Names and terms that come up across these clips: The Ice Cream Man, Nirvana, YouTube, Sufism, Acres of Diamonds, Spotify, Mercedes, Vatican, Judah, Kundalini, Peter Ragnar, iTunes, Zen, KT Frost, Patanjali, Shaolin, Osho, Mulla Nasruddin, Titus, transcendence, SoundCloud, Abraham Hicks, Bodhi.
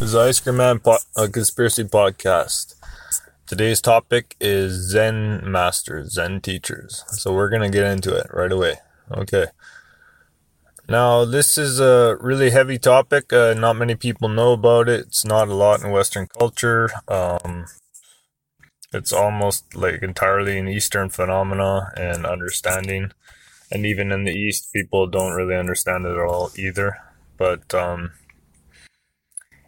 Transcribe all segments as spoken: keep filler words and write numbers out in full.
This is the Ice Cream Man po- a Conspiracy Podcast. Today's topic is Zen masters, Zen teachers. So we're going to get into it right away. Okay. Now, this is a really heavy topic. Uh, not many people know about it. It's not a lot in Western culture. Um, it's almost like entirely an Eastern phenomena and understanding. And even in the East, people don't really understand it at all either. But um,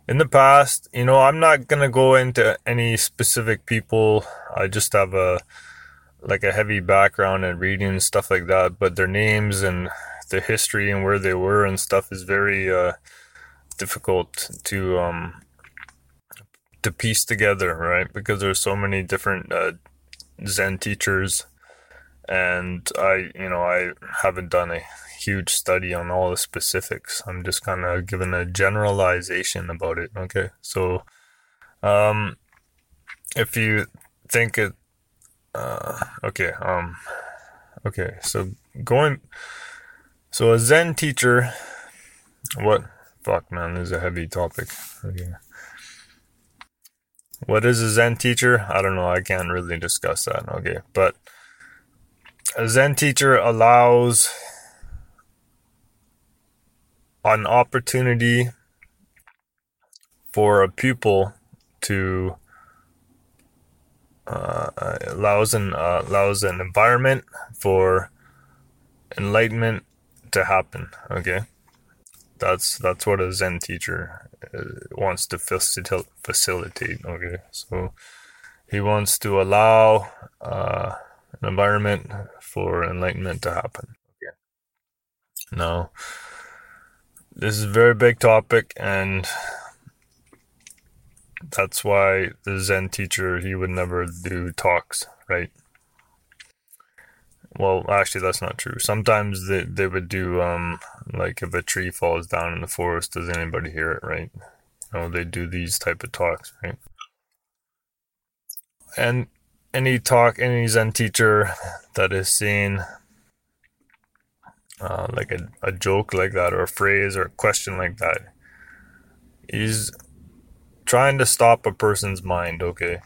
in the past, you know, I'm not going to go into any specific people. I just have a like a heavy background in reading and stuff like that. But their names and the history and where they were and stuff is very uh, difficult to um, to piece together, right? Because there's so many different uh, Zen teachers. And I, you know, I haven't done a huge study on all the specifics. I'm just kind of giving a generalization about it. Okay. So, um, if you think it, uh, okay. Um, okay. So going, so a Zen teacher, what fuck, man, this is a heavy topic. Okay. What is a Zen teacher? I don't know. I can't really discuss that. Okay. But a Zen teacher allows an opportunity for a pupil to uh, allows an uh, allows an environment for enlightenment to happen. Okay, that's that's what a Zen teacher wants to facil- facilitate. Okay, so he wants to allow uh, an environment for enlightenment to happen. Okay. Now, this is a very big topic, and that's why the Zen teacher, he would never do talks, right? Well, actually, that's not true. Sometimes they, they would do, um, like if a tree falls down in the forest, does anybody hear it, right? You know, they do these type of talks, right? And any talk, any Zen teacher that is seen uh, like a, a joke like that or a phrase or a question like that is trying to stop a person's mind, okay?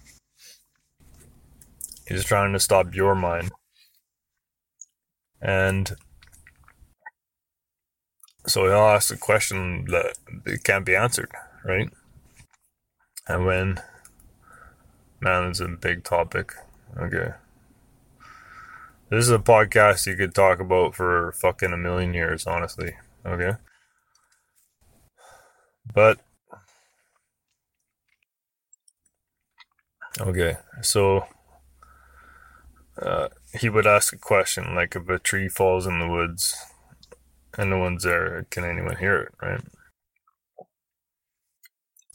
He's trying to stop your mind. And so he'll ask a question that it can't be answered, right? And when... Man, it's a big topic. Okay. This is a podcast you could talk about for fucking a million years, honestly. Okay. But. Okay. So. Uh, he would ask a question like if a tree falls in the woods and no one's there, can anyone hear it, right?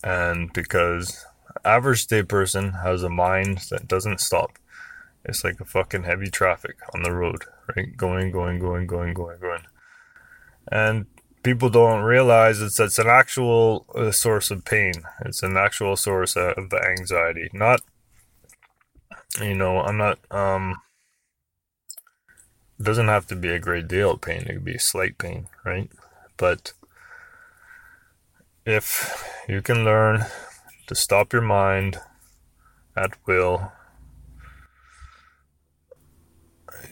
And because average day person has a mind that doesn't stop. It's like a fucking heavy traffic on the road, right? Going, going, going, going, going, going. And people don't realize it's, it's an actual uh, source of pain. It's an actual source of, of anxiety. Not, you know, I'm not, um, it doesn't have to be a great deal of pain. It could be slight pain, right? But if you can learn to stop your mind at will,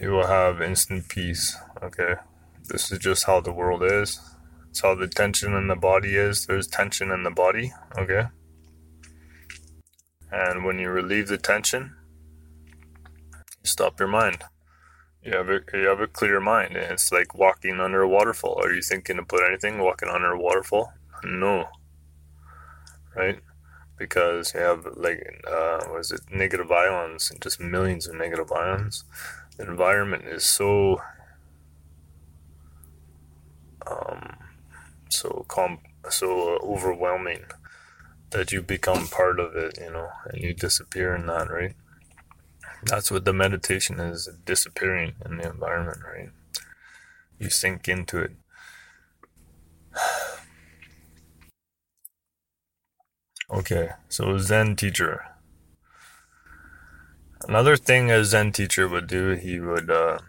you will have instant peace. Okay, this is just how the world is. It's how the tension in the body is. There's tension in the body. Okay, and when you relieve the tension, you stop your mind. You have a you have a clear mind. It's like walking under a waterfall. Are you thinking about anything? Walking under a waterfall? No. Right. Because you have, like, uh, what is it, negative ions, and just millions of negative ions. The environment is so, um, so com- so overwhelming that you become part of it, you know, and you disappear in that, right? That's what the meditation is, disappearing in the environment, right? You sink into it. Okay, so Zen teacher. Another thing a Zen teacher would do, he would, uh,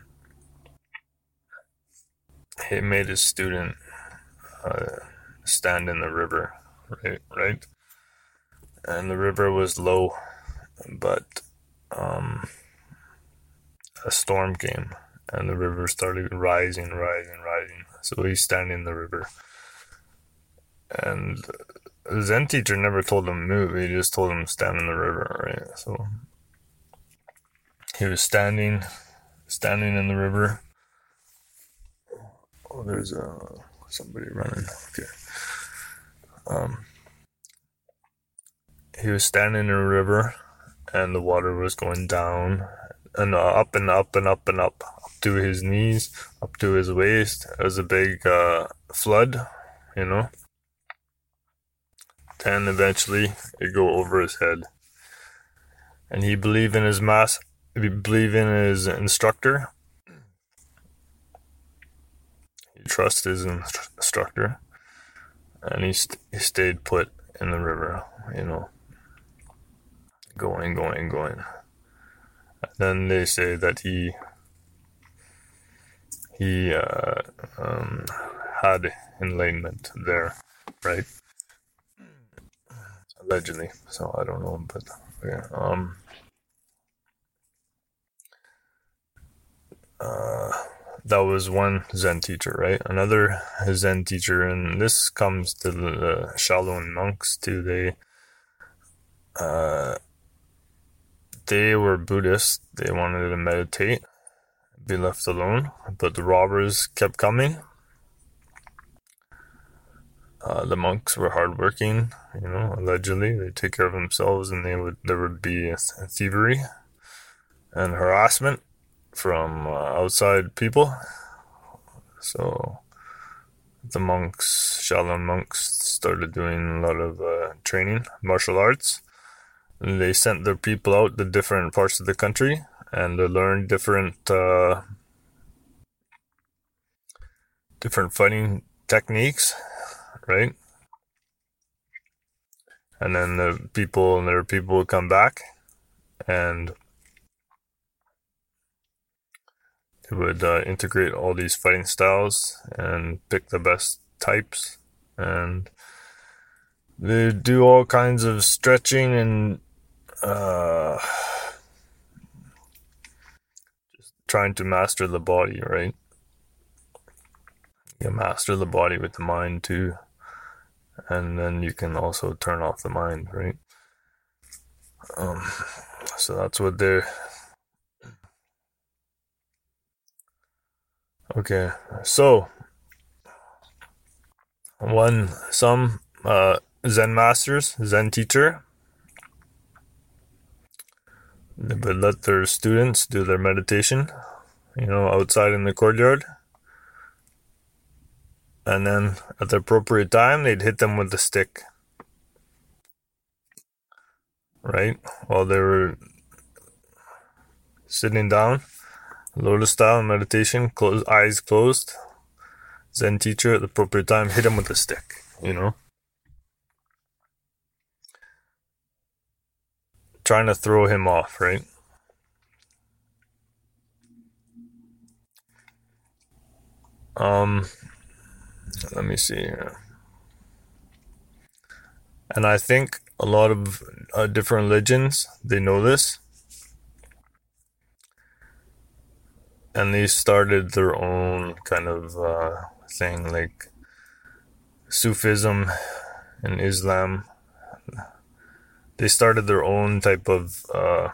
he made his student uh, stand in the river, right? Right? and the river was low, but um, a storm came and the river started rising, rising, rising. So he's standing in the river. And the Zen teacher never told him to move, he just told him to stand in the river, right? So he was standing, standing in the river. Oh, there's uh, somebody running. Okay. Um, he was standing in a river, and the water was going down and up and up and up and up, up to his knees, up to his waist. It was a big uh, flood, you know. Then eventually it go over his head, and he believed in his master, he believed in his instructor. He trusted his instructor, and he, st- he stayed put in the river, you know, going, going, going. And then they say that he he uh, um, had enlightenment there, right? Allegedly, so I don't know, but yeah. Um, uh, that was one Zen teacher, right? Another Zen teacher, and this comes to the Shaolin monks too. They, uh, they were Buddhists. They wanted to meditate, be left alone, but the robbers kept coming. Uh, the monks were hardworking, you know, allegedly. They take care of themselves, and they would there would be a thievery and harassment from uh, outside people. So the monks, Shaolin monks, started doing a lot of uh, training, martial arts. And they sent their people out to different parts of the country, and they learned different, uh, different fighting techniques. Right, and then the people and their people would come back, and they would uh, integrate all these fighting styles and pick the best types, and they do all kinds of stretching and uh, just trying to master the body. Right, you master the body with the mind too. And then you can also turn off the mind, right? Um, so that's what they're... Okay, so... One, some uh, Zen masters, Zen teacher, they would let their students do their meditation, you know, outside in the courtyard. And then at the appropriate time, they'd hit them with the stick, right? While they were sitting down, lotus style meditation, close, eyes closed. Zen teacher at the appropriate time, hit them with the stick, you know? Trying to throw him off, right? Um... Let me see here. And I think a lot of uh, different religions, they know this. And they started their own kind of uh, thing, like Sufism and Islam. They started their own type of uh,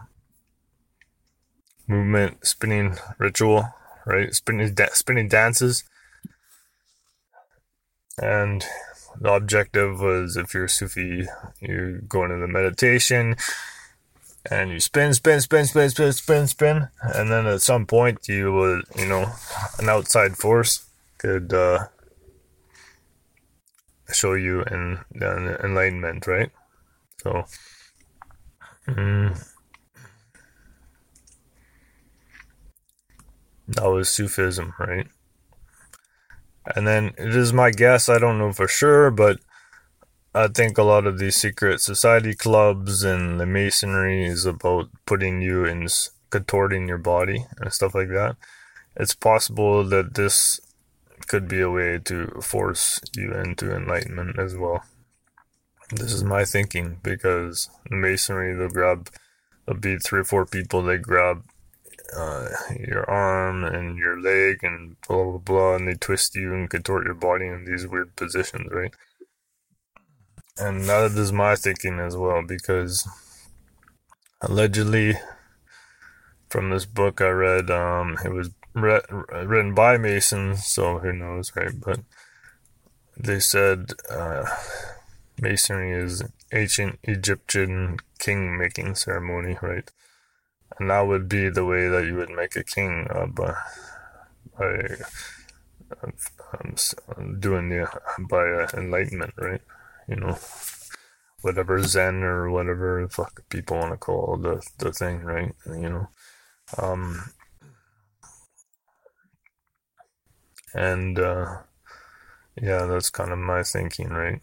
movement, spinning ritual, right? Spinning, da- spinning dances. And the objective was, if you're Sufi, you go into the meditation and you spin, spin, spin, spin, spin, spin, spin. And then at some point you would, you know, an outside force could uh, show you in, in enlightenment, right? So, mm, that was Sufism, right? And then, it is my guess, I don't know for sure, but I think a lot of these secret society clubs and the masonry is about putting you in, contorting your body and stuff like that. It's possible that this could be a way to force you into enlightenment as well. This is my thinking, because in masonry, they'll grab a bead, three or four people, they grab uh, your arm and your leg and blah, blah, blah, and they twist you and contort your body in these weird positions, right? And that is my thinking as well, because allegedly, from this book I read, um, it was re- written by Masons, so who knows, right? But they said uh, Masonry is ancient Egyptian king-making ceremony, right? And that would be the way that you would make a king uh, by, by um, doing the by uh, enlightenment, right? You know, whatever Zen or whatever fuck people want to call the the thing, right? You know, um, and uh, yeah, that's kind of my thinking, right?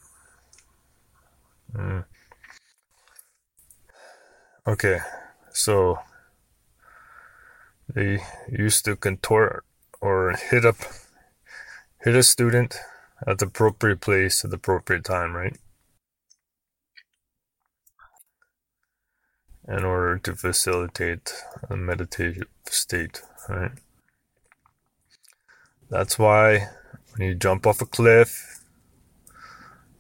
Mm. Okay, so they used to contort or hit up hit a student at the appropriate place at the appropriate time, right? In order to facilitate a meditative state, right? That's why when you jump off a cliff,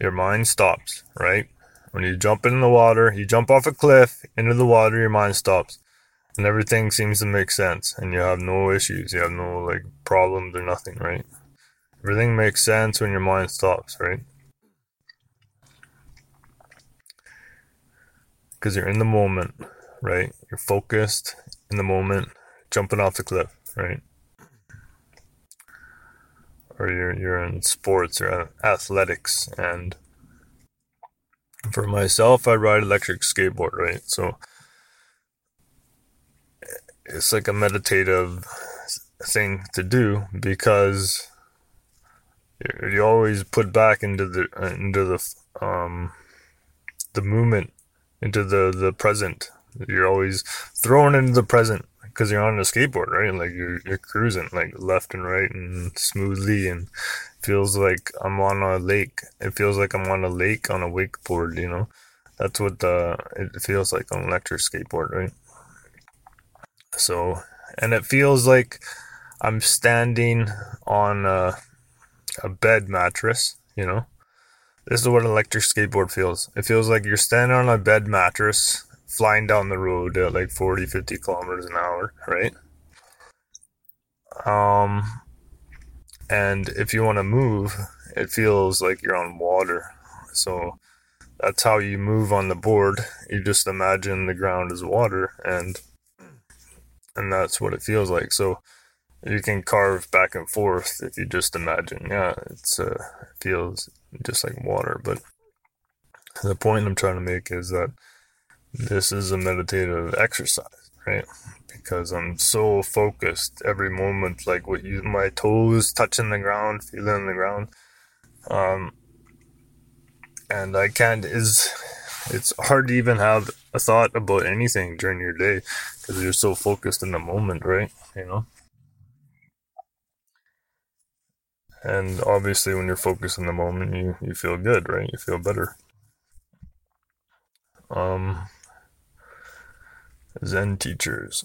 your mind stops, right? When you jump in the water, you jump off a cliff, into the water, your mind stops. And everything seems to make sense. And you have no issues. You have no, like, problems or nothing, right? Everything makes sense when your mind stops, right? Because you're in the moment, right? You're focused in the moment, jumping off the cliff, right? Or you're, you're in sports or athletics. And for myself, I ride electric skateboard, right? So it's like a meditative thing to do, because you always put back into the into the um the movement, into the the present. You're always thrown into the present because you're on a skateboard, right? Like you're you're cruising like left and right and smoothly, and feels like I'm on a lake. It feels like I'm on a lake on a wakeboard, you know. That's what the it feels like on an electric skateboard, right? So, and it feels like I'm standing on a a bed mattress, you know. This is what an electric skateboard feels. It feels like you're standing on a bed mattress, flying down the road at like forty, fifty kilometers an hour, right? Um, and if you want to move, it feels like you're on water. So that's how you move on the board. You just imagine the ground is water, and and that's what it feels like. So you can carve back and forth if you just imagine. Yeah, it's uh, it feels just like water. But the point I'm trying to make is that this is a meditative exercise, right? Because I'm so focused every moment, like what you, my toes touching the ground, feeling the ground, um, and I can't is it's hard to even have a thought about anything during your day because you're so focused in the moment, right? You know. And obviously, when you're focused in the moment, you, you feel good, right? You feel better. Um, Zen teachers.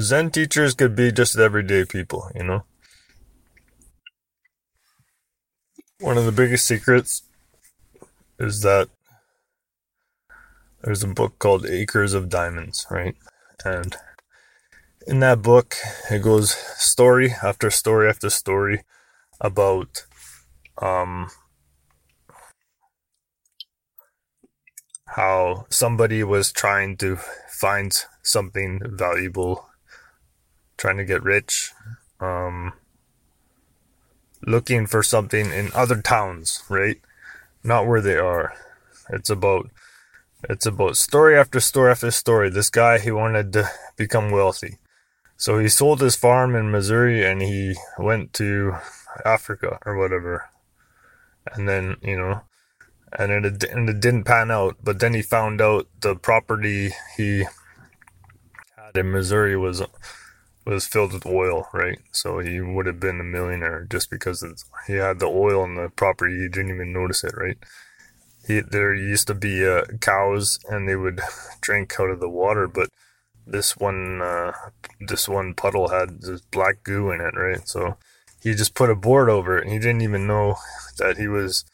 Zen teachers could be just everyday people, you know? One of the biggest secrets is that there's a book called Acres of Diamonds, right? And in that book, it goes story after story after story about um, how somebody was trying to find something valuable, trying to get rich, um, looking for something in other towns, right? Not where they are. It's about it's about story after story after story. This guy, he wanted to become wealthy. So he sold his farm in Missouri and he went to Africa or whatever. And then, you know, and it, and it didn't pan out. But then he found out the property he had in Missouri was was filled with oil, right? So he would have been a millionaire just because he had the oil in the property. He didn't even notice it, right? He, there used to be uh, cows, and they would drink out of the water, but this one uh, this one puddle had this black goo in it, right? So he just put a board over it, and he didn't even know that he was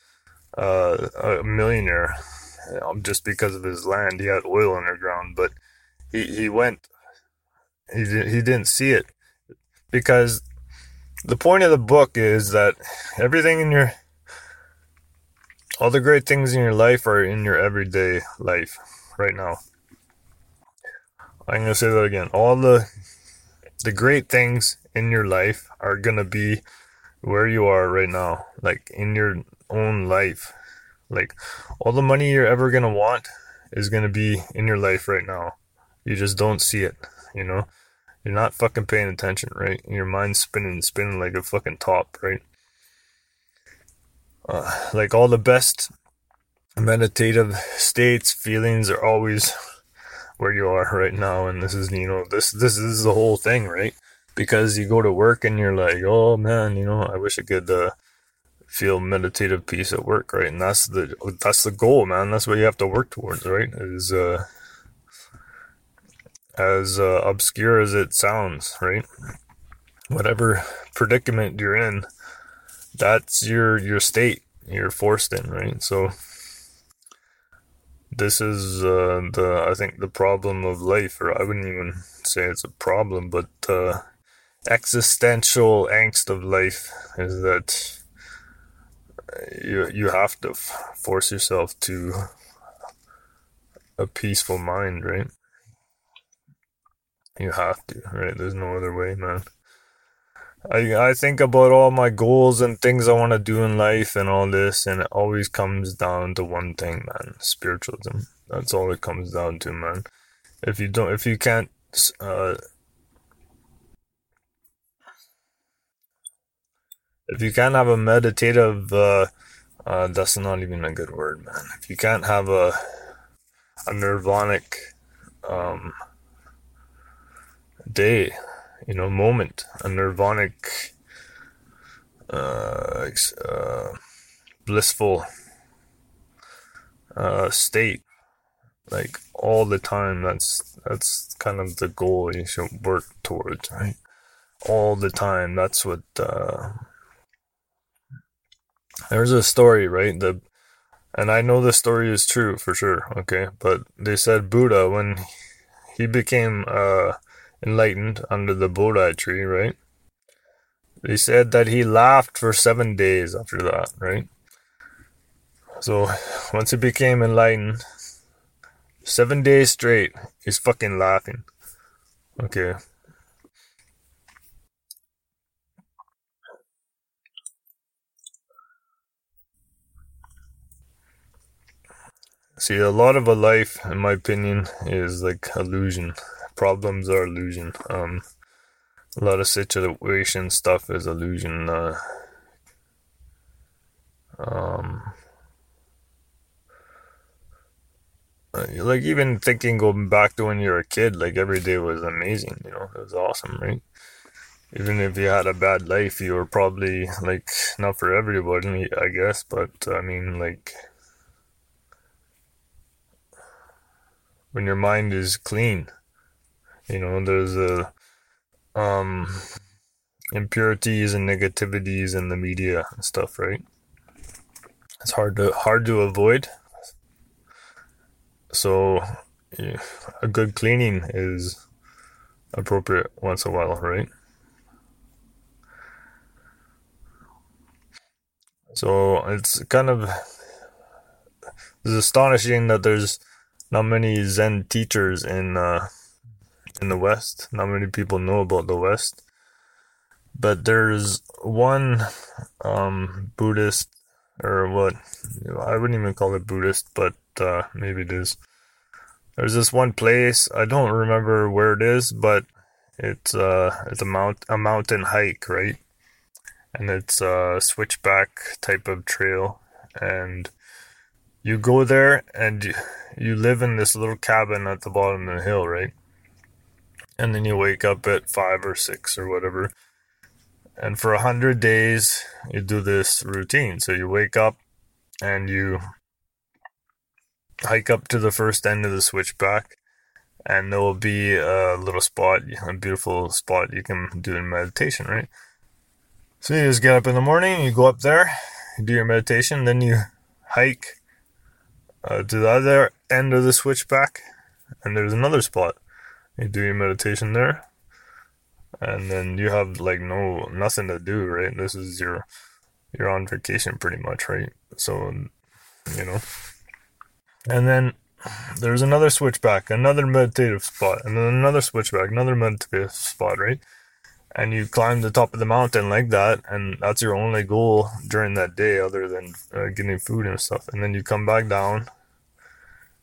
uh, a millionaire, you know, just because of his land. He had oil underground, but he, he went... He, did, he didn't see it, because the point of the book is that everything in your... all the great things in your life are in your everyday life right now. I'm going to say that again. All the the great things in your life are going to be where you are right now, like in your own life. Like all the money you're ever going to want is going to be in your life right now. You just don't see it, you know? You're not fucking paying attention, right? Your mind's spinning, spinning like a fucking top, right? Uh, like all the best meditative states, feelings are always where you are right now. And this is, you know, this, this, this is the whole thing, right? Because you go to work and you're like, oh man, you know, I wish I could uh, feel meditative peace at work, right? And that's the, that's the goal, man. That's what you have to work towards, right? Is, uh, as uh, obscure as it sounds, right? Whatever predicament you're in, that's your your state you're forced in, right? So this is uh, the I think the problem of life, or I wouldn't even say it's a problem, but uh, existential angst of life is that you you have to f- force yourself to a peaceful mind, right? You have to, right? There's no other way, man. I I think about all my goals and things I want to do in life and all this, and it always comes down to one thing, man. Spiritualism. That's all it comes down to, man. If you don't, if you can't, uh, if you can't have a meditative, uh, uh, that's not even a good word, man. If you can't have a, a nirvanic, um, day, you know, moment, a nirvanic, uh, uh, blissful uh, state, like all the time. That's that's kind of the goal you should work towards, right? All the time. That's what. Uh... There's a story, right? The, and I know the story is true for sure. Okay, but they said Buddha, when he became uh. enlightened under the Bodhi tree, right? They said that he laughed for seven days after that, right? So once he became enlightened, seven days straight, he's fucking laughing. Okay. See, a lot of a life, in my opinion, is like illusion. Problems are illusion. Um, a lot of situation stuff is illusion. Uh, um, like even thinking, going back to when you were a kid, like every day was amazing. You know, it was awesome, right? Even if you had a bad life, you were probably like, not for everybody, I guess, but I mean, like, when your mind is clean. You know, there's a, um, impurities and negativities in the media and stuff, right? It's hard to, hard to avoid. So yeah, a good cleaning is appropriate once in a while, right? So it's kind of, it's astonishing that there's not many Zen teachers in, uh, in the West. Not many people know about the West, but there's one um, Buddhist, or what, I wouldn't even call it Buddhist, but uh, maybe it is. There's this one place, I don't remember where it is, but it's uh, it's a mount a mountain hike, right? And it's a switchback type of trail, and you go there and you live in this little cabin at the bottom of the hill, right? and then you wake up at five or six or whatever. And for a hundred days, you do this routine. So you wake up and you hike up to the first end of the switchback, and there will be a little spot, a beautiful spot you can do in meditation, right? So you just get up in the morning, you go up there, you do your meditation, then you hike uh, to the other end of the switchback, and there's another spot. You do your meditation there, and then you have like no nothing to do, right? This is your you're on vacation pretty much, right? So, you know. And then there's another switchback, another meditative spot, and then another switchback, another meditative spot, right? And you climb the top of the mountain like that, and that's your only goal during that day other than uh, getting food and stuff. And then you come back down,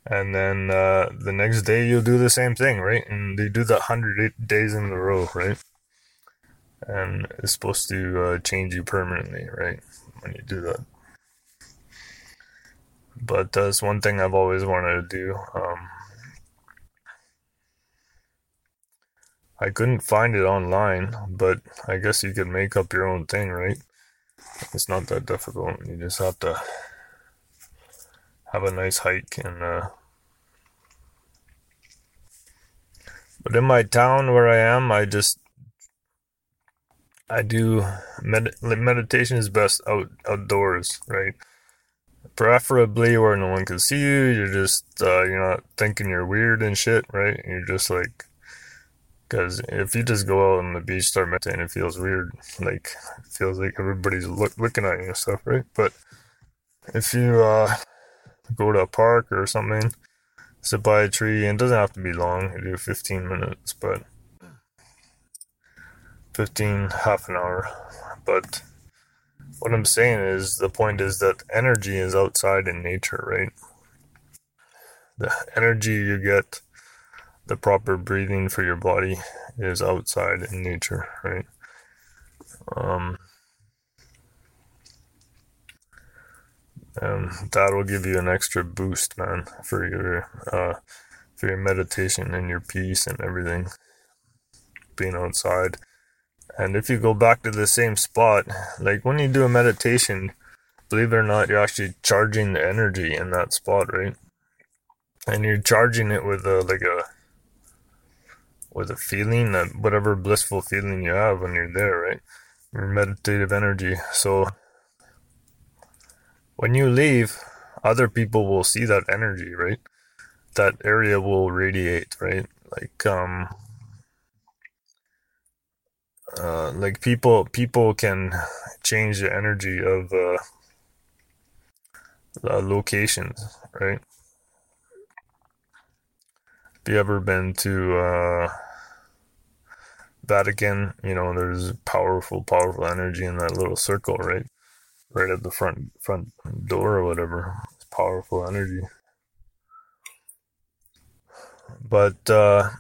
and then uh, the next day you'll do the same thing, right? And they do that one hundred days in a row, right? And it's supposed to uh, change you permanently, right, when you do that. But that's one thing I've always wanted to do. Um, I couldn't find it online, but I guess you could make up your own thing, right? It's not that difficult. You just have to have a nice hike. And uh... But in my town where I am, I just... I do... Med- meditation is best out outdoors, right? Preferably where no one can see you. You're just, uh, you're not thinking you're weird and shit, right? You're just like, because if you just go out on the beach, start meditating, it feels weird. Like, it feels like everybody's look, looking at you and stuff, right? But if you uh, go to a park or something, sit by a tree, and it doesn't have to be long. You do fifteen minutes, but fifteen, half an hour. But what I'm saying is, the point is that energy is outside in nature, right? The energy you get, the proper breathing for your body is outside in nature, right? Um, and that will give you an extra boost, man, for your uh, for your meditation and your peace and everything, being outside. And if you go back to the same spot, like when you do a meditation, believe it or not, you're actually charging the energy in that spot, right? And you're charging it with a, like a, with a feeling, that whatever blissful feeling you have when you're there, right? Your meditative energy. So when you leave, other people will see that energy, right? That area will radiate, right? Like, um... Uh, like people, people can change the energy of uh, the locations, right? If you ever been to uh, Vatican, you know, there's powerful, powerful energy in that little circle, right? Right at the front, front door or whatever. It's powerful energy. But uh,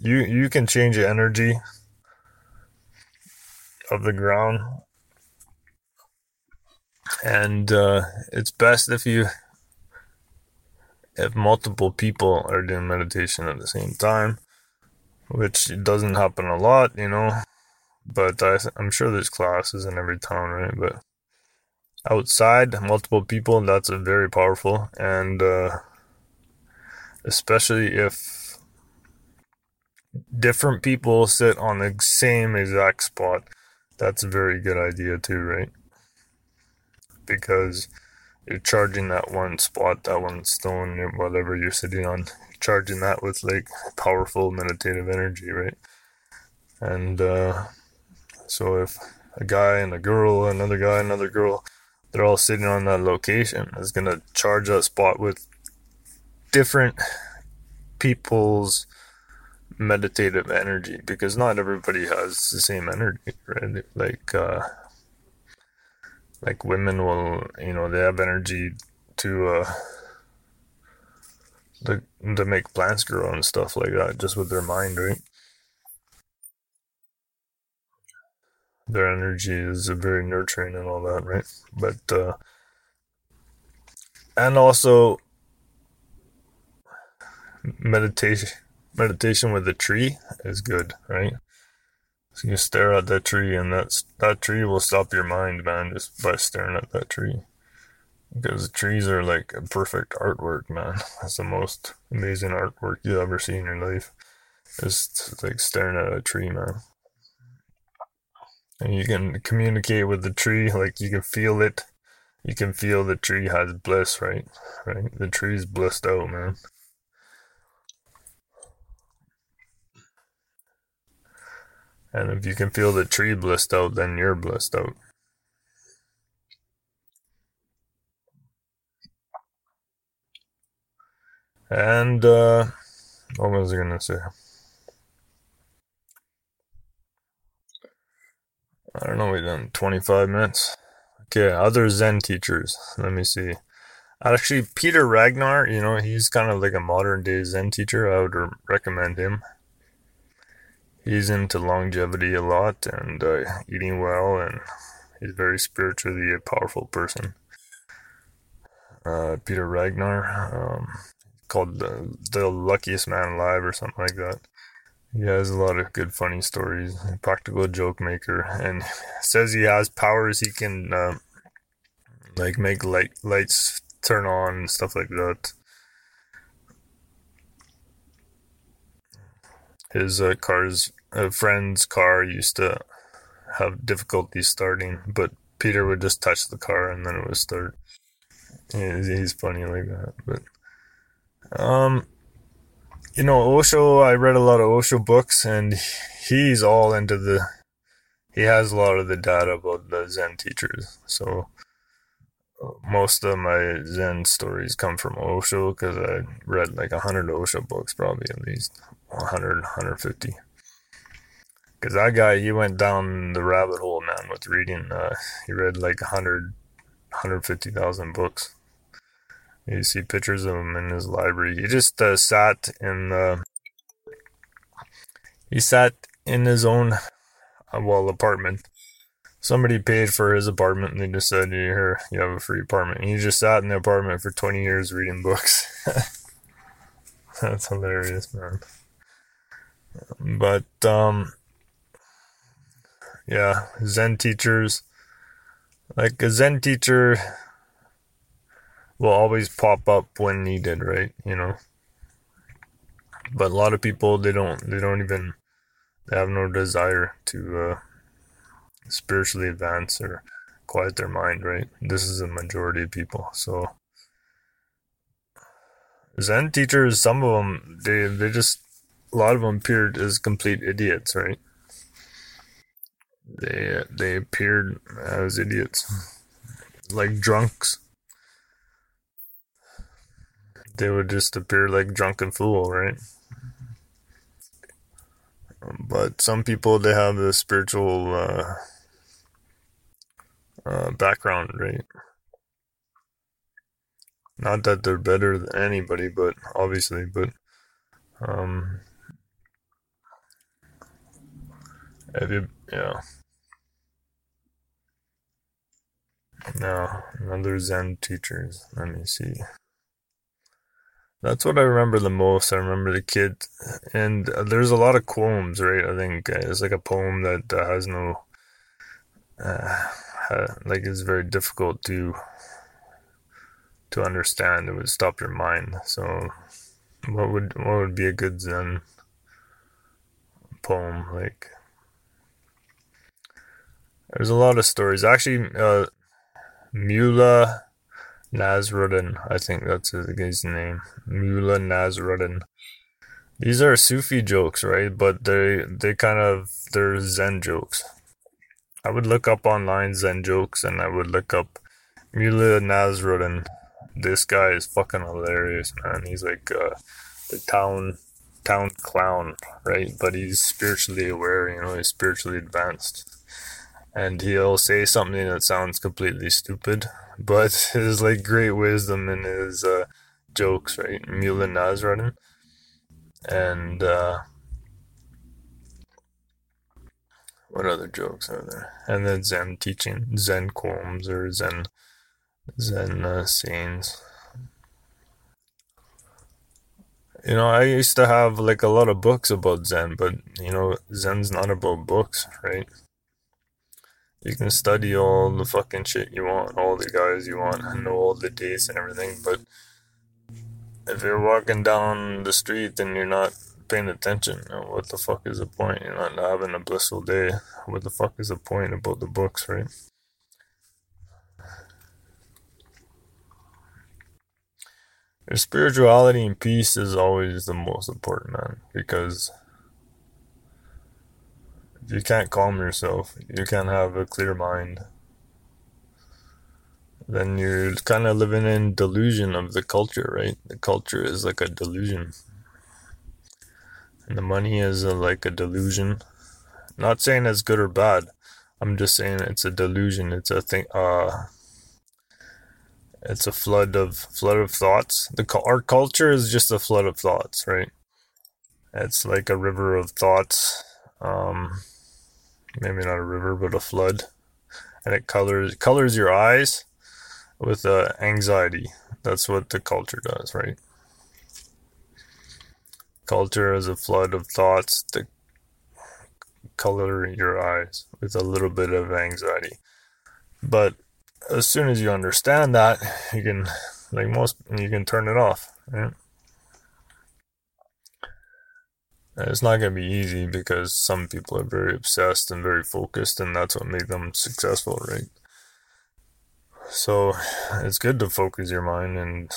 you you can change the energy of the ground, and uh, it's best if you if multiple people are doing meditation at the same time, which doesn't happen a lot, you know, but I, I'm sure there's classes in every town, right? But outside, multiple people, that's a very powerful, and uh, especially if different people sit on the same exact spot. That's a very good idea too, right? Because you're charging that one spot, that one stone, whatever you're sitting on, you're charging that with like powerful meditative energy, right? And uh, so if a guy and a girl, another guy, another girl, they're all sitting on that location, it's going to charge that spot with different people's meditative energy, because not everybody has the same energy, right? Like, uh, like women will, you know, they have energy to, uh, to, to make plants grow and stuff like that, just with their mind, right? Their energy is very nurturing and all that, right? But, uh, and also meditation meditation with the tree is good, right? So you stare at that tree, and that's, that tree will stop your mind, man, just by staring at that tree. Because trees are like a perfect artwork, man. That's the most amazing artwork you'll ever see in your life. It's like staring at a tree, man. And you can communicate with the tree, like you can feel it. You can feel the tree has bliss, right? Right? The tree's blissed out, man. And if you can feel the tree blissed out, then you're blissed out. And, uh, what was I gonna say? I don't know, we've done twenty-five minutes. Okay, other Zen teachers. Let me see. Actually, Peter Ragnar, you know, he's kind of like a modern day Zen teacher. I would recommend him. He's into longevity a lot and uh, eating well, and he's very spiritually a powerful person. Uh, Peter Ragnar, um, called the, the luckiest man alive or something like that. He has a lot of good funny stories, practical joke maker, and says he has powers. He can uh, like make light lights turn on and stuff like that. His uh, car's uh, friend's car used to have difficulty starting, but Peter would just touch the car and then it would start. He's funny like that. But um, you know, Osho. I read a lot of Osho books, and he's all into the. He has a lot of the data about the Zen teachers. So most of my Zen stories come from Osho, because I read like a hundred Osho books, probably at least. one hundred, one hundred fifty. Because that guy, he went down the rabbit hole, man, with reading. Uh, he read like one hundred, one hundred fifty thousand books. You see pictures of him in his library. He just uh, sat in the... He sat in his own, uh, well, apartment. Somebody paid for his apartment, and they just said, here, you have a free apartment. And he just sat in the apartment for twenty years reading books. That's hilarious, man. But, um, yeah, Zen teachers, like a Zen teacher will always pop up when needed, right? You know, but a lot of people, they don't, they don't even, they have no desire to, uh, spiritually advance or quiet their mind, right? This is a majority of people, so. Zen teachers, some of them, they, they just, a lot of them appeared as complete idiots, right? They they appeared as idiots, like drunks. They would just appear like drunken fool, right? But some people, they have the spiritual uh, uh, background, right? Not that they're better than anybody, but obviously, but um. Have you, yeah. No, another Zen teachers. Let me see. That's what I remember the most. I remember the kid. And there's a lot of poems, right? I think it's like a poem that has no, uh, like it's very difficult to, to understand. It would stop your mind. So what would, what would be a good Zen poem? Like, there's a lot of stories. Actually, uh, Mulla Nasruddin, I think that's his name. Mulla Nasruddin. These are Sufi jokes, right? But they they kind of, they're Zen jokes. I would look up online Zen jokes, and I would look up Mulla Nasruddin. This guy is fucking hilarious, man. He's like uh, the town town clown, right? But he's spiritually aware, you know, he's spiritually advanced. And he'll say something that sounds completely stupid, but there's like great wisdom in his uh, jokes, right? Mulla Nasruddin. And uh, what other jokes are there? And then Zen teaching, Zen poems or Zen Zen uh, sayings. You know, I used to have like a lot of books about Zen, but you know, Zen's not about books, right? You can study all the fucking shit you want, all the guys you want, and know all the dates and everything, but if you're walking down the street and you're not paying attention, you know, what the fuck is the point? You're not having a blissful day. What the fuck is the point about the books, right? Your spirituality and peace is always the most important, man, because if you can't calm yourself, you can't have a clear mind, then you're kind of living in delusion of the culture, right? The culture is like a delusion. And the money is a, like a delusion. I'm not saying it's good or bad. I'm just saying it's a delusion. It's a thing, uh... It's a flood of flood of thoughts. The our culture is just a flood of thoughts, right? It's like a river of thoughts. Um, maybe not a river, but a flood, and it colors colors your eyes with uh, anxiety. That's what the culture does, right? Culture is a flood of thoughts that color your eyes with a little bit of anxiety, but as soon as you understand that, you can, like most, you can turn it off, right? And it's not going to be easy because some people are very obsessed and very focused, and that's what made them successful, right? So it's good to focus your mind and,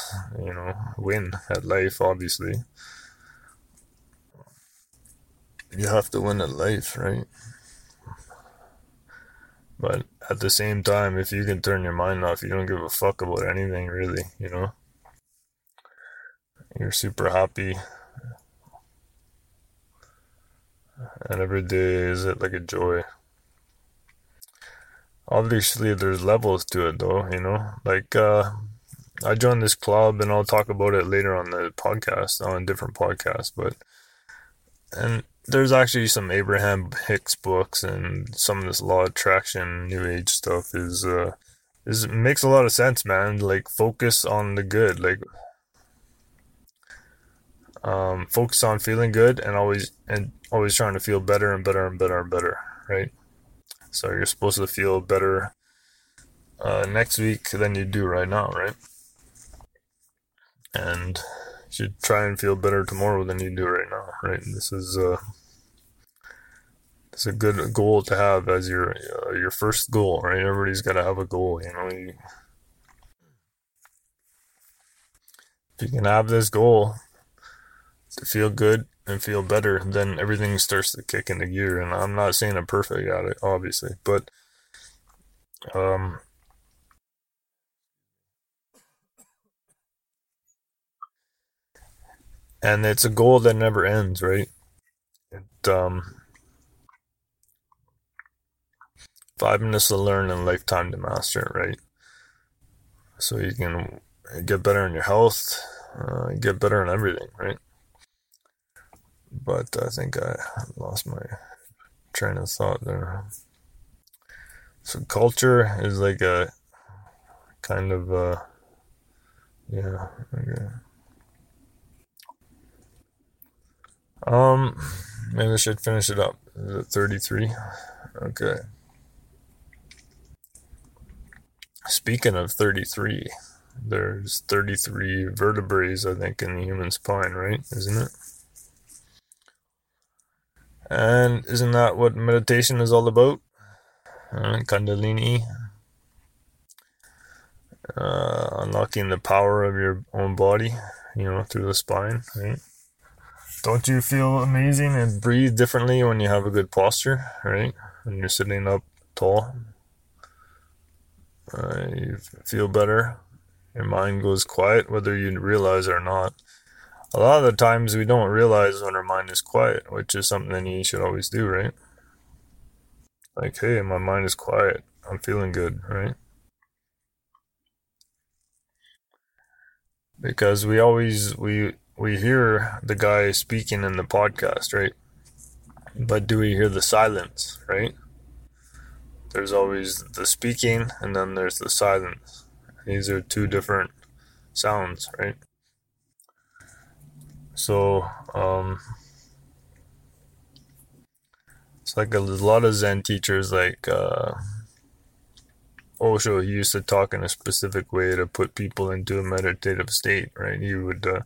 you know, win at life, obviously. You have to win at life, right? But at the same time, if you can turn your mind off, you don't give a fuck about anything, really, you know? You're super happy. And every day is it like a joy. Obviously, there's levels to it, though, you know? Like, uh, I joined this club, and I'll talk about it later on the podcast, on a different podcast, but... and. There's actually some Abraham Hicks books, and some of this law of attraction, new age stuff is, uh, is makes a lot of sense, man. Like, focus on the good, like, um, focus on feeling good and always, and always trying to feel better and better and better and better, right? So you're supposed to feel better, uh, next week than you do right now, right? And you should try and feel better tomorrow than you do right now, right? And this is, uh, it's a good goal to have as your uh, your first goal, right? Everybody's got to have a goal, you know. You, if you can have this goal to feel good and feel better, then everything starts to kick into gear. And I'm not saying I'm perfect at it, obviously, but um. And it's a goal that never ends, right? It, um, five minutes to learn and a lifetime to master, right? So you can get better in your health, uh, get better in everything, right? But I think I lost my train of thought there. So culture is like a kind of, uh, yeah, okay. Um, maybe I should finish it up. Is it thirty-three? Okay. Speaking of thirty-three, there's thirty-three vertebrae, I think, in the human spine, right? Isn't it? And isn't that what meditation is all about? Uh, Kundalini. Uh, unlocking the power of your own body, you know, through the spine, right? Don't you feel amazing and breathe differently when you have a good posture, right? When you're sitting up tall, uh, you feel better. Your mind goes quiet, whether you realize it or not. A lot of the times we don't realize when our mind is quiet, which is something that you should always do, right? Like, hey, my mind is quiet. I'm feeling good, right? Because we always... we. We hear the guy speaking in the podcast, right? But do we hear the silence, right? There's always the speaking, and then there's the silence. These are two different sounds, right? So um, it's like a, a lot of Zen teachers, like uh, Osho, he used to talk in a specific way to put people into a meditative state, right? He would uh,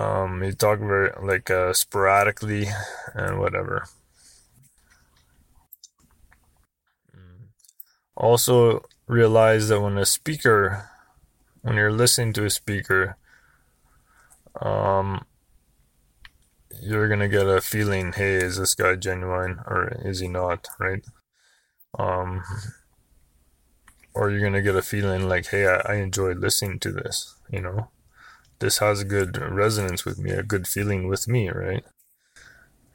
um, he talked very like uh, sporadically and whatever. Also realize that when a speaker, when you're listening to a speaker, um, you're going to get a feeling, hey, is this guy genuine or is he not, right? Um, or you're going to get a feeling like, hey, I, I enjoy listening to this, you know? This has a good resonance with me, a good feeling with me, right?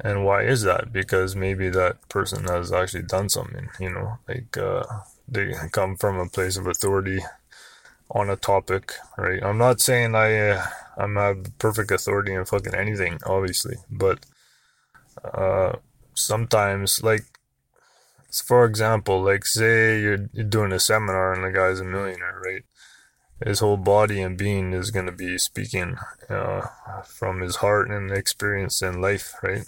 And why is that? Because maybe that person has actually done something, you know? Like, uh, they come from a place of authority on a topic, right? I'm not saying I, uh, I'm have perfect authority in fucking anything, obviously, but uh, sometimes, like, for example, like, say you're, you're doing a seminar and the guy's a millionaire, right? His whole body and being is going to be speaking uh, from his heart and experience in life, right?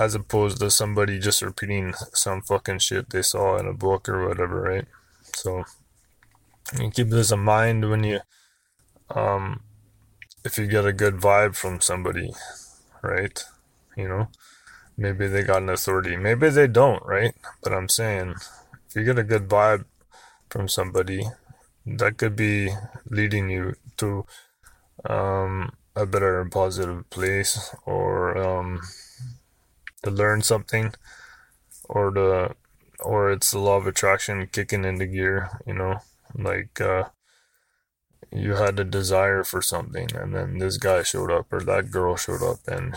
As opposed to somebody just repeating some fucking shit they saw in a book or whatever, right? So, you keep this in mind when you, um, if you get a good vibe from somebody, right? You know, maybe they got an authority, maybe they don't, right? But I'm saying, if you get a good vibe from somebody, that could be leading you to, um, a better positive place, or, um, to learn something, or the, or it's the law of attraction kicking into gear, you know, like, uh, you had a desire for something, and then this guy showed up, or that girl showed up, and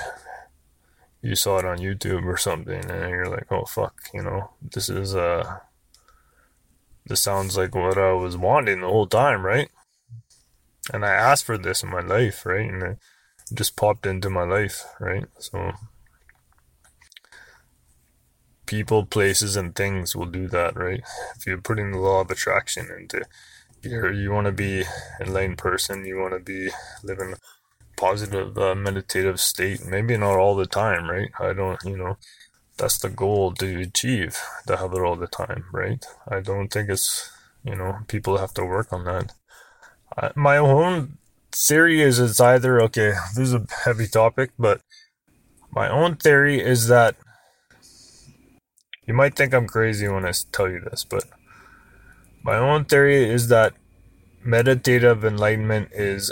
you saw it on YouTube or something, and you're like, oh, fuck, you know, this is, uh, this sounds like what I was wanting the whole time, right? And I asked for this in my life, right? And it just popped into my life, right? So, people, places, and things will do that, right? If you're putting the law of attraction into gear, you want to be an enlightened person, you want to be living a positive, uh, meditative state, maybe not all the time, right? I don't, you know... That's the goal to achieve, to have it all the time, right? I don't think it's, you know, people have to work on that. I, my own theory is it's either, okay, this is a heavy topic, but my own theory is that, you might think I'm crazy when I tell you this, but my own theory is that meditative enlightenment is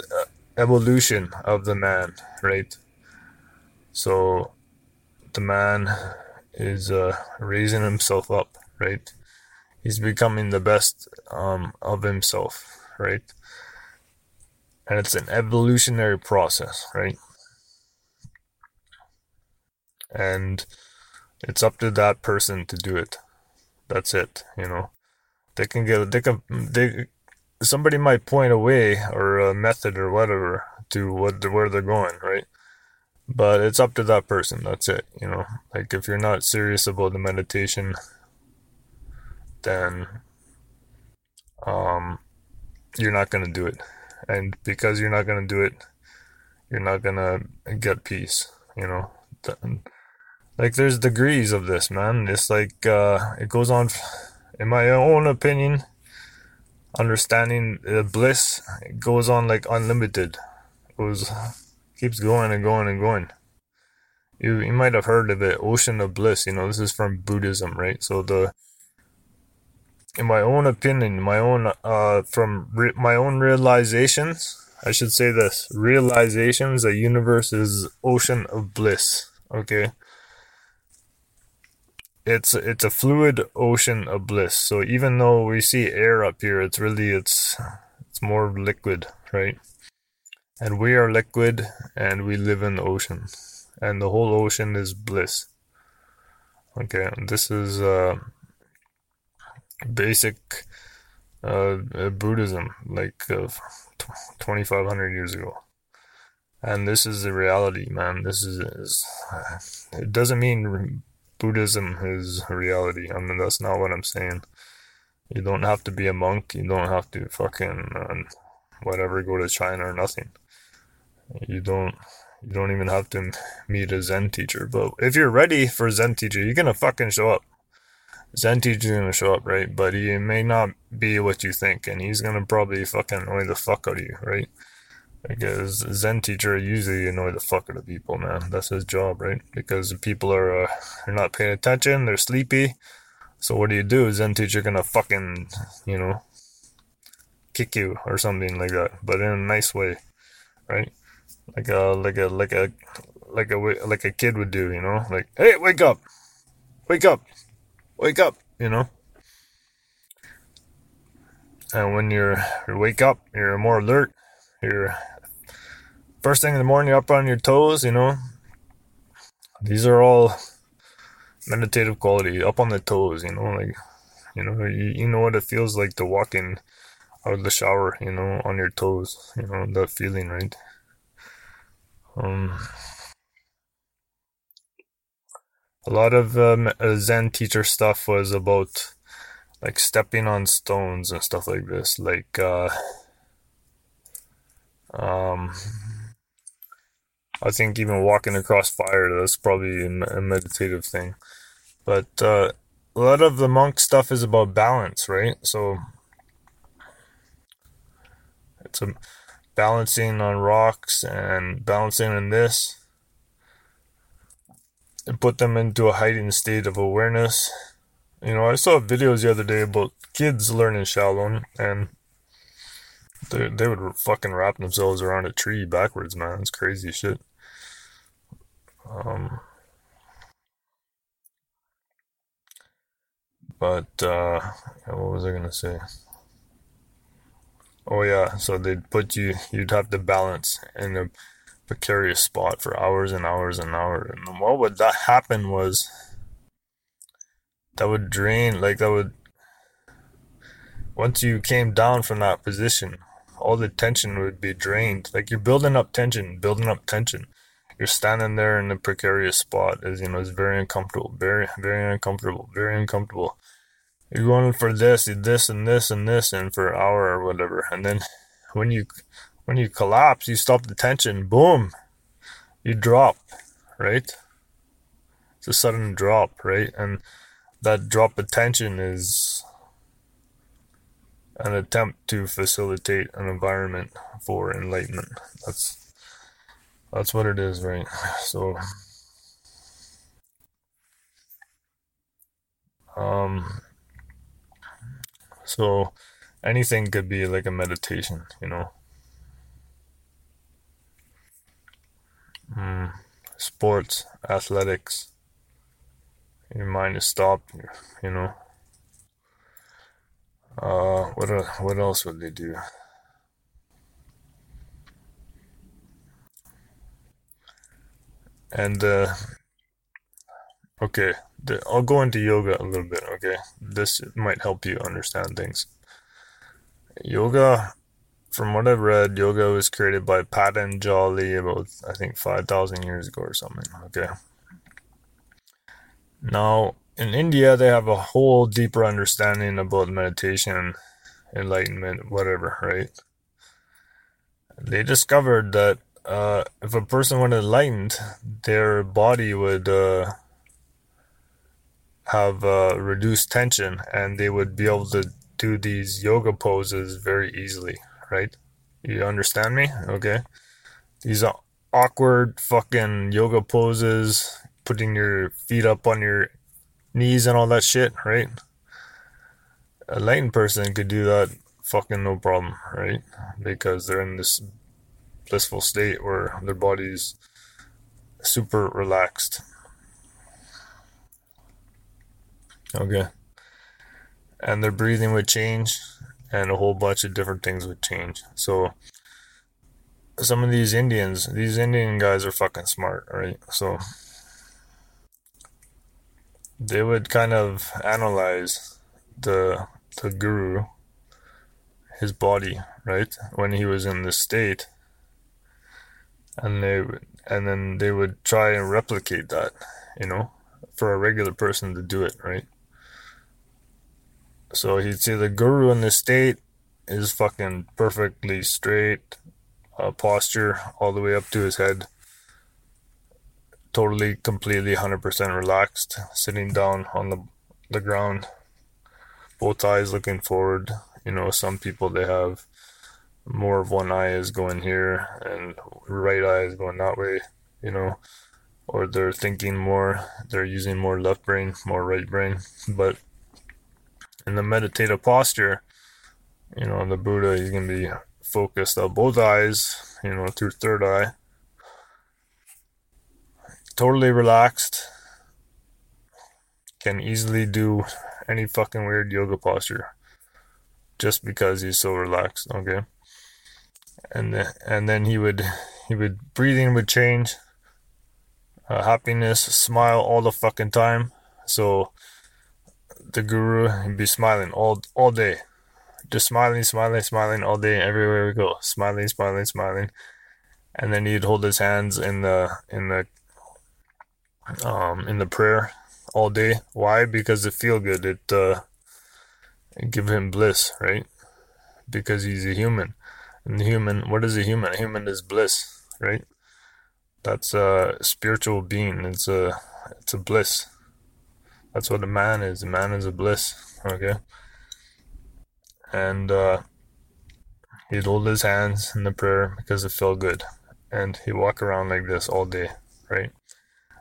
evolution of the man, right? So, the man... is uh, raising himself up, right? He's becoming the best um, of himself, right? And it's an evolutionary process, right? And it's up to that person to do it. That's it, you know. They can get, they can, they, somebody might point a way or a method or whatever to what where they're going, right? But it's up to that person, that's it, you know. Like, if you're not serious about the meditation, then um, you're not going to do it. And because you're not going to do it, you're not going to get peace, you know. Like, there's degrees of this, man. It's like, uh, it goes on, in my own opinion, understanding the bliss, it goes on like unlimited. It was... keeps going and going and going. You you might have heard of it, Ocean of Bliss. You know, this is from Buddhism, right? So the, in my own opinion, my own uh, from re- my own realizations, I should say this: realizations. The universe is Ocean of Bliss. Okay. It's it's a fluid ocean of bliss. So even though we see air up here, it's really it's it's more liquid, right? And we are liquid, and we live in the ocean. And the whole ocean is bliss. Okay, this is uh, basic uh, Buddhism, like uh, twenty-five hundred years ago. And this is the reality, man. This is, is it doesn't mean Buddhism is reality. I mean, that's not what I'm saying. You don't have to be a monk. You don't have to fucking uh, whatever, go to China or nothing. you don't you don't even have to meet a Zen teacher. But if you're ready for a Zen teacher, you're gonna fucking show up. Zen teacher's gonna show up, right? But he may not be what you think, and he's gonna probably fucking annoy the fuck out of you, right? Because Zen teacher usually annoy the fuck out of people, man. That's his job, right? Because people are uh, they're not paying attention, they're sleepy. So what do you do? Zen teacher gonna fucking, you know, kick you or something like that, but in a nice way, right? Like a like a like a like a like a kid would do, you know? Like, hey, wake up, wake up, wake up, you know. And when you're you wake up, you're more alert. You're first thing in the morning, you're up on your toes, you know. These are all meditative quality, up on the toes, you know, like, you know, you, you know what it feels like to walk in out of the shower, you know, on your toes, you know, that feeling, right? Um, a lot of um, Zen teacher stuff was about like stepping on stones and stuff like this, like, uh, um, I think even walking across fire, that's probably a meditative thing. But uh, a lot of the monk stuff is about balance, right? So it's a balancing on rocks and balancing on this. And put them into a heightened state of awareness. You know, I saw videos the other day about kids learning Shaolin, and They, they would fucking wrap themselves around a tree backwards, man. It's crazy shit. Um, but, uh, what was I gonna say? Oh, yeah, so they'd put you, you'd have to balance in a precarious spot for hours and hours and hours. And what would that happen was, that would drain, like, that would, once you came down from that position, all the tension would be drained. Like you're building up tension, building up tension. You're standing there in a precarious spot, as you know, it's very uncomfortable, very, very uncomfortable, very uncomfortable. You're going for this, this, and this, and this, and for an hour or whatever. And then when you, when you collapse, you stop the tension. Boom, you drop, right? It's a sudden drop, right? And that drop of tension is an attempt to facilitate an environment for enlightenment. That's that's what it is, right? So, um, so anything could be like a meditation, you know. Mm, sports, athletics. Your mind is stopped, you know. Uh, what what else would they do? And, uh, okay, the, I'll go into yoga a little bit, okay? This might help you understand things. Yoga, from what I've read, yoga was created by Patanjali about, I think, five thousand years ago or something, okay? Now, in India, they have a whole deeper understanding about meditation, enlightenment, whatever, right? They discovered that uh, if a person went enlightened, their body would uh, have uh, reduced tension, and they would be able to do these yoga poses very easily, right? You understand me? Okay. These are awkward fucking yoga poses, putting your feet up on your knees and all that shit, right? A enlightened person could do that fucking no problem, right? Because they're in this blissful state where their body's super relaxed. Okay. And their breathing would change, and a whole bunch of different things would change. So, some of these Indians, these Indian guys are fucking smart, right? So, they would kind of analyze the the guru, his body, right, when he was in this state, and they and then they would try and replicate that, you know, for a regular person to do it, right? So he'd say the guru in this state is fucking perfectly straight, uh, posture all the way up to his head. Totally, completely, one hundred percent relaxed, sitting down on the the ground, both eyes looking forward. You know, some people, they have more of one eye is going here and right eye is going that way, you know, or they're thinking more, they're using more left brain, more right brain. But in the meditative posture, you know, the Buddha is going to be focused on both eyes, you know, through third eye, totally relaxed, can easily do any fucking weird yoga posture just because he's so relaxed. Okay. And then, and then he would, he would, breathing would change, uh, happiness, smile all the fucking time. So the guru, he'd be smiling all, all day, just smiling, smiling, smiling all day, everywhere we go, smiling, smiling, smiling. And then he'd hold his hands in the, in the, um, in the prayer all day. Why? Because it feel good. It, uh, it give him bliss, right? Because he's a human. And the human, what is a human? A human is bliss, right? That's a spiritual being. It's a, it's a bliss. That's what a man is. A man is a bliss, okay? And uh, he'd hold his hands in the prayer because it felt good. And he'd walk around like this all day, right?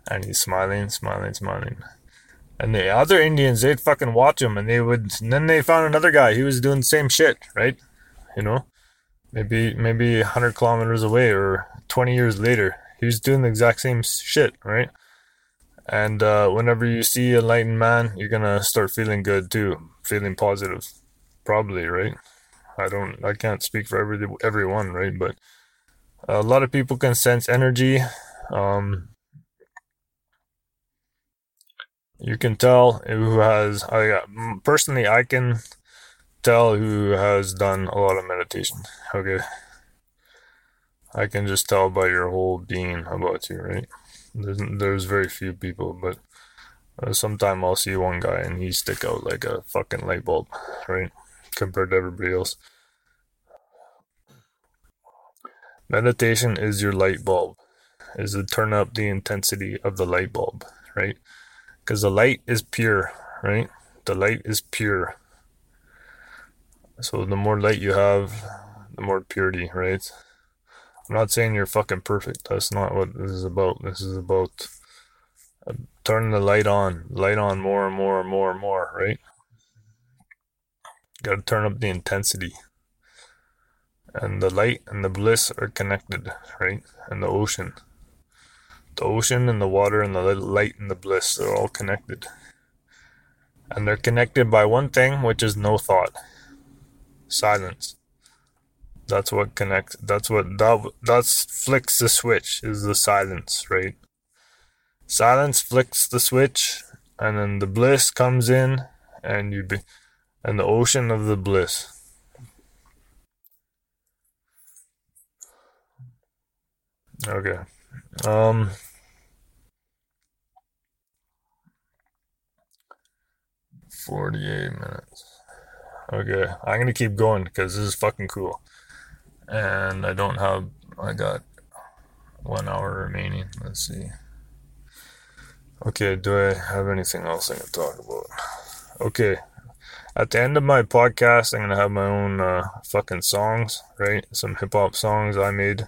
And he's smiling, smiling, smiling. And the other Indians, they'd fucking watch him, and they would, and then they found another guy. He was doing the same shit, right? You know? Maybe maybe one hundred kilometers away or twenty years later, he was doing the exact same shit, right? And uh, whenever you see an enlightened man, you're going to start feeling good too, feeling positive, probably, right? I don't, I can't speak for every, everyone, right? But a lot of people can sense energy. Um, you can tell who has, I personally, I can... tell who has done a lot of meditation. Okay, I can just tell by your whole being about you, right? There's, there's very few people, but uh, sometime I'll see one guy and he stick out like a fucking light bulb, right? Compared to everybody else. Meditation is your light bulb, is to turn up the intensity of the light bulb, right? Because the light is pure, right? The light is pure. So the more light you have, the more purity, right? I'm not saying you're fucking perfect. That's not what this is about. This is about turning the light on. Light on more and more and more and more, right? Got to turn up the intensity. And the light and the bliss are connected, right? And the ocean. The ocean and the water and the light and the bliss, they're all connected. And they're connected by one thing, which is no thought. Silence. That's what connects. That's what that that's flicks the switch, is the silence, right? Silence flicks the switch, and then the bliss comes in, and you be, and the ocean of the bliss. Okay. Um. Forty-eight minutes. Okay, I'm going to keep going because this is fucking cool. And I don't have... I got one hour remaining. Let's see. Okay, do I have anything else I can talk about? Okay. At the end of my podcast, I'm going to have my own uh, fucking songs, right? Some hip-hop songs I made.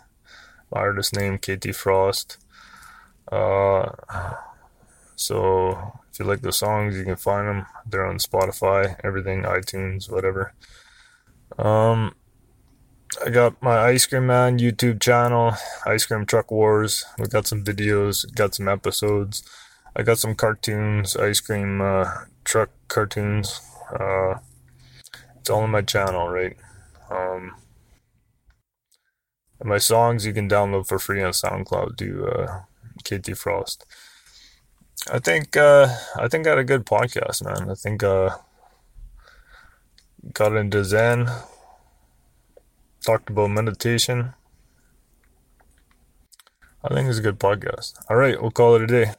My artist name, K T Frost. Uh, so... If you like the songs, you can find them. They're on Spotify, everything, iTunes, whatever. Um, I got my Ice Cream Man YouTube channel, Ice Cream Truck Wars. We got some videos, got some episodes. I got some cartoons, ice cream uh, truck cartoons. Uh, it's all on my channel, right? Um, and my songs you can download for free on SoundCloud. Do uh, K T Frost. I think uh, I think I had a good podcast, man. I think uh, got into Zen, talked about meditation. I think it's a good podcast. All right, we'll call it a day.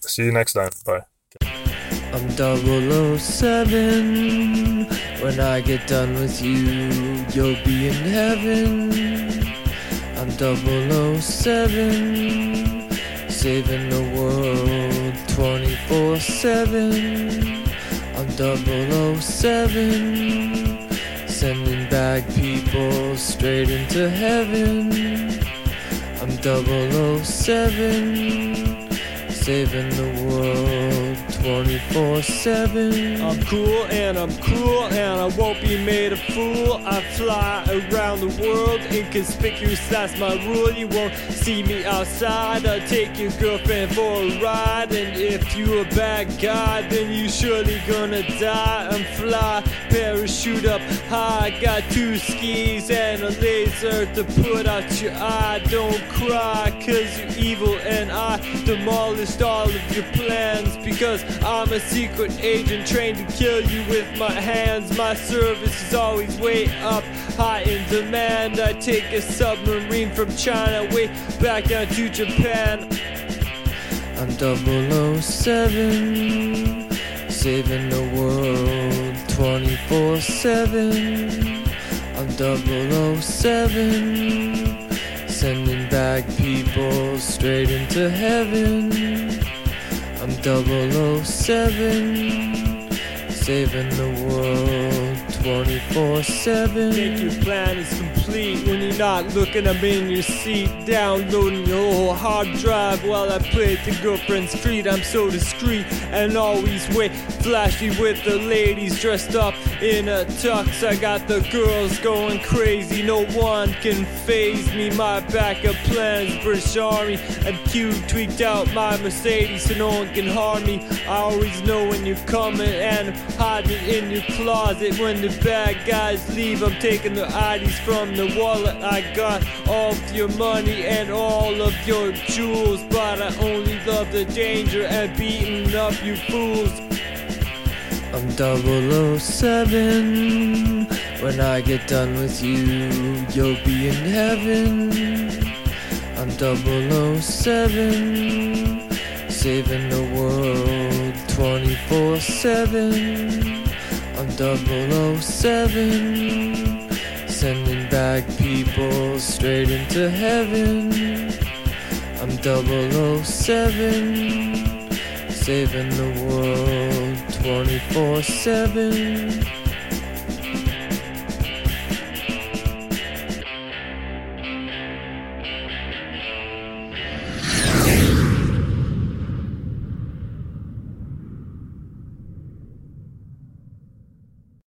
See you next time. Bye. I'm double oh seven. When I get done with you, you'll be in heaven. double oh seven, saving the world twenty-four seven. I'm double oh seven, sending back people straight into heaven. I'm double oh seven, saving the world twenty-four seven. I'm cool and I'm cruel and I won't be made a fool. I fly around the world, inconspicuous, that's my rule. You won't see me outside. I take your girlfriend for a ride, and if you a bad guy, then you surely gonna die. I'm fly, parachute up high, got two skis and a laser to put out your eye. Don't cry, cause you're evil, and I demolish all of your plans, because I'm a secret agent trained to kill you with my hands. My service is always way up high in demand. I take a submarine from China way back down to Japan. I'm double oh seven, saving the world twenty-four seven. I'm double oh seven, sending back people straight into heaven. I'm double oh seven, saving the world twenty-four seven. Think your plan is complete when you're not looking. I'm in your seat, downloading your whole hard drive while I play at the girlfriend's feet. I'm so discreet and always way flashy with the ladies dressed up in a tux. I got the girls going crazy, no one can faze me. My backup plans, British Army and Q tweaked out my Mercedes so no one can harm me. I always know when you're coming and hiding in your closet. When the bad guys leave, I'm taking their I Ds from the wallet. I got all of your money and all of your jewels, but I only love the danger and beating up you fools. I'm double oh seven, when I get done with you, you'll be in heaven. I'm double oh seven, saving the world twenty-four seven. I'm double oh seven, sending back people straight into heaven. I'm double oh seven, saving the world twenty-four seven.